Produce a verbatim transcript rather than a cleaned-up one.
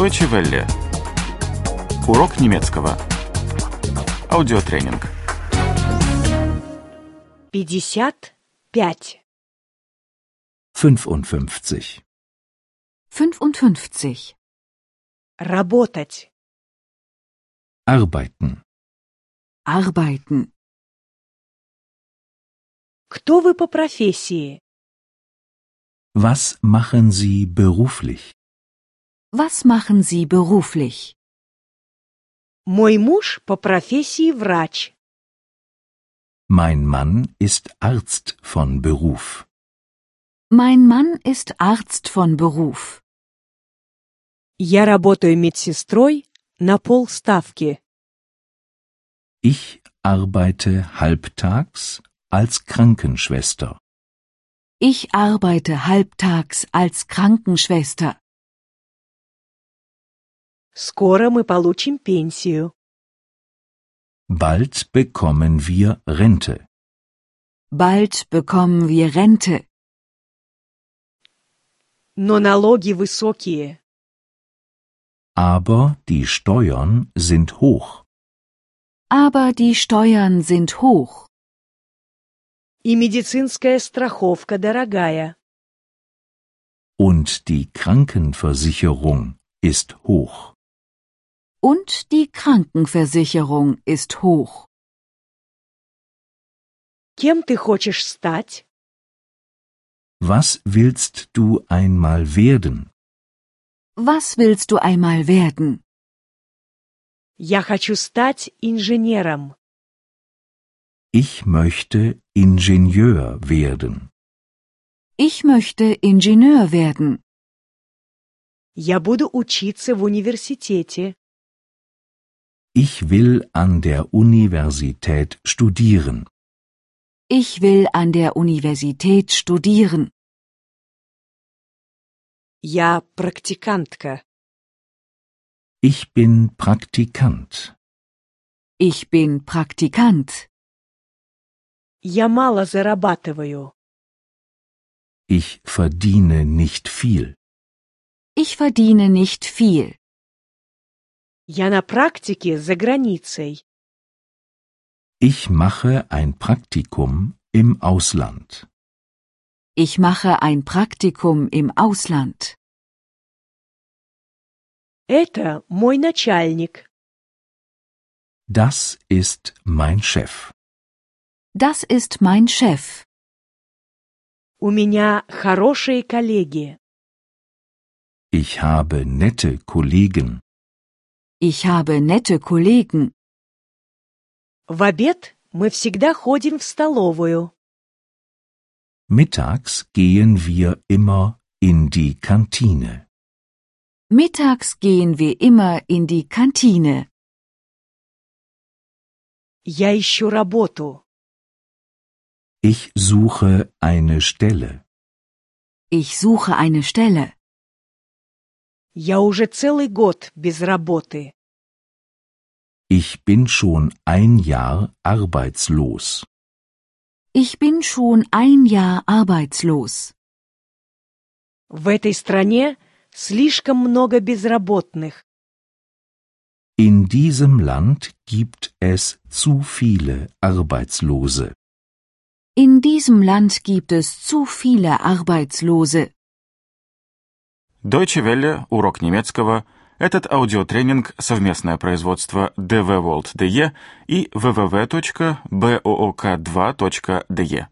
Deutsche Welle. Урок немецкого. Аудиотренинг. Пятьдесят пять. Fünfundfünfzig. Fünfundfünfzig. Работать. Arbeiten. Arbeiten. Кто вы по профессии? Was machen Sie beruflich? Was machen Sie beruflich? Мой муж по профессии врач. Mein Mann ist Arzt von Beruf. Mein Mann ist Arzt von Beruf. Я работаю медсестрой на полставки. Ich arbeite halbtags als Krankenschwester. Ich arbeite halbtags als Krankenschwester. Скоро мы получим пенсию. Bald bekommen wir Rente. Bald bekommen wir Rente. Но налоги высокие. Aber die Steuern sind hoch. Aber die Steuern sind hoch. И медицинская страховка дорогая. Und die Krankenversicherung ist hoch. Und die Krankenversicherung ist hoch. Кем ты хочешь стать? Was willst du einmal werden? Was willst du einmal werden? Я хочу стать инженером. Ich möchte Ingenieur werden. Ich möchte Ingenieur werden. Я буду учиться в университете. Ich will an der Universität studieren. Ich will an der Universität studieren. Я практикантка. Ich bin Praktikant. Ich bin Praktikant. Я мало зарабатываю. Ich verdiene nicht viel. Ich verdiene nicht viel. Я на практике за границей. Ich mache ein Praktikum im Ausland. Ich mache ein Praktikum im Ausland. Это мой начальник. Das ist mein Chef. Das ist mein Chef. У меня хорошие коллеги. Ich habe nette Kollegen. Ich habe nette Kollegen. В обед мы всегда ходим в столовую. Mittags gehen wir immer in die Kantine. Mittags gehen wir immer in die Kantine. Я ищу работу. Ich suche eine Stelle. Ich suche eine Stelle. Я уже целый год без работы. Ich bin schon ein Jahr arbeitslos. Ich bin schon ein Jahr arbeitslos. В этой стране слишком много безработных. In diesem Land gibt es zu viele Arbeitslose. In diesem Land gibt es zu viele Arbeitslose. Deutsche Welle, урок немецкого. Этот аудиотренинг – совместное производство ди ви ворлд точка ди и и дабл ю дабл ю дабл ю точка боок два точка ди и.